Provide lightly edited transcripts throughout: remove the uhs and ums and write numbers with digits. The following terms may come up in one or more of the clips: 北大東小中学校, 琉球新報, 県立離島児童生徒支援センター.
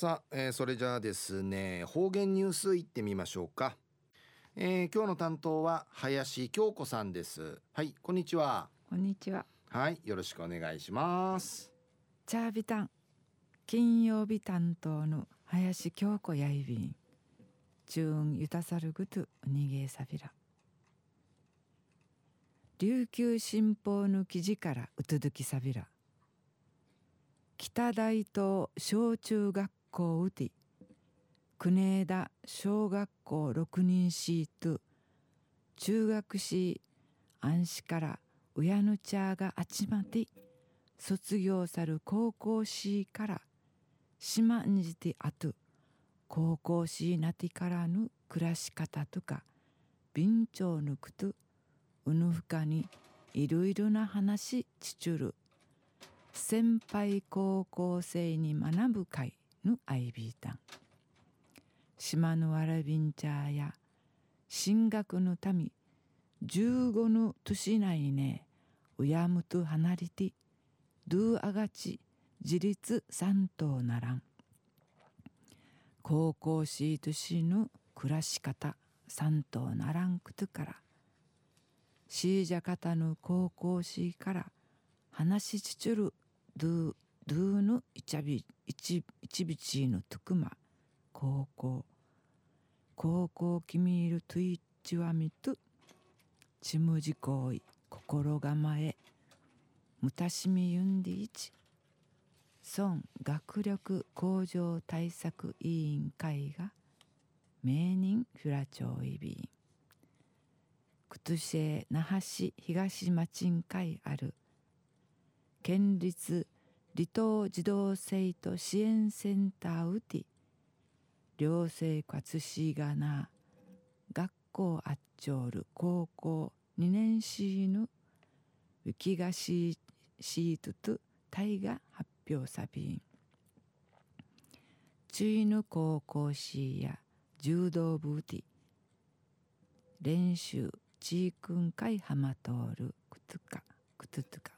さあ、それじゃあですね、方言ニュースいってみましょうか。今日の担当は林京子さんです。はい、こんにちは。こんにちは。はい、よろしくお願いします。チャービタン金曜日担当の林京子やいびんチューンゆたさるぐとにげさびら。琉球新報の記事からうつづきさびら。北大東小中学校うて国枝小学校6人しと中学し安市から親のちゃがあちまて卒業さる高校しからしまんじてあと高校しなてからの暮らし方とか便調ぬくとうぬふかにいろいろな話ちちゅる先輩高校生に学ぶ会のアイビータン。島のわらびんちゃーや進学の民15の年内ねうやむと離れてどうあがち自立三等ならん高校し年の暮らし方三等ならんくとからしーじゃかたの高校しから話しちちるどうのいちびちのとくま高校君いるといちわみとちむじこい心構えむたしみゆんでいち孫学力向上対策委員会が名人フュラチョウイビンくとしえ那覇市東町ん会ある県立離島児童生徒支援センターうて寮生活しがな学校あっちょる高校2年しぬ浮きがしシートとタイが発表さびんちいぬ高校しや柔道部で練習ちいくんかいはまとおるくつか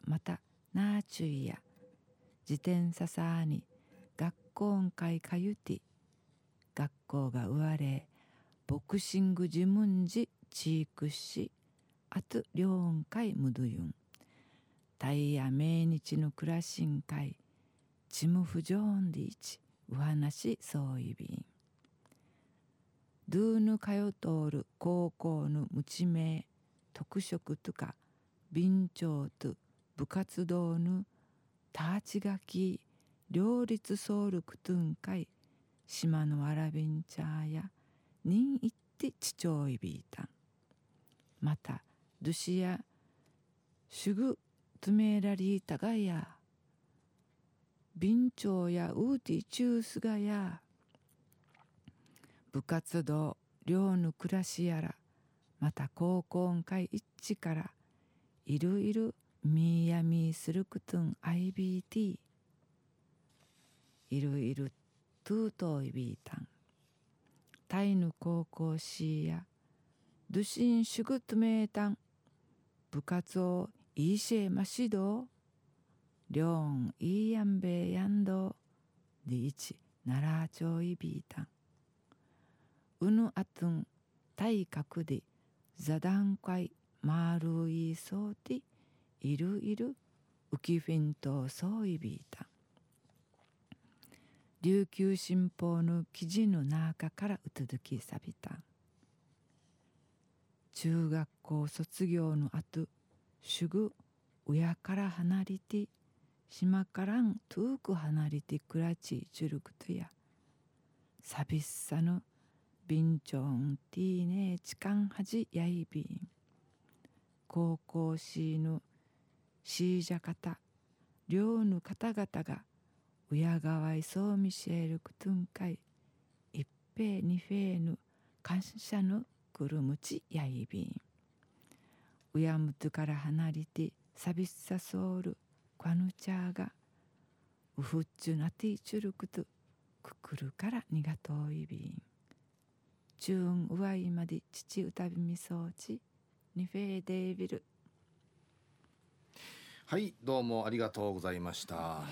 またなあちゅいや自転ささに学校んかいかゆて学校が生まれボクシング自分じチークしあと両んかいむどゆんタイや命日の暮らしんかいちむ不条んでいちお話そういびんドゥーヌかよとおる高校のむちめ特色とか便調と部活動のたちがき両立総力とんかい島のわらびんちゃーやにんいってちちょういびいたんまたどしやしゅぐつめらりたがやびんちょうやうていちゅうすがや部活動寮の暮らしやらまた高校んかいいっちからいろいろみやみするくとん IBT いろいろトゥートイビータンタイの高校しやドシンシュグトメータン部活をいいしえましどりょんいいやんべやんどでいちならちょいビータンうぬあとん体格で座談会まるいそうているいるウキフィントそういびいた琉球新報の記事の中からうつづきさびた中学校卒業のあとすぐ親から離れて島からん遠く離れて暮らちちゅるくとや寂しさの便調んティーネーチカンはじやいびん高校しのしーじゃかた寮の方々がうやがわいそうみしえるくとんかい一平二平の感謝のくるむちやいびんうやむとから離れて寂しさそうるかぬちゃがうふっちゅなていちゅるくとくくるからにがとういびんちゅんうわいまで父うたびみそうちにフェーデービル。はい、どうもありがとうございました。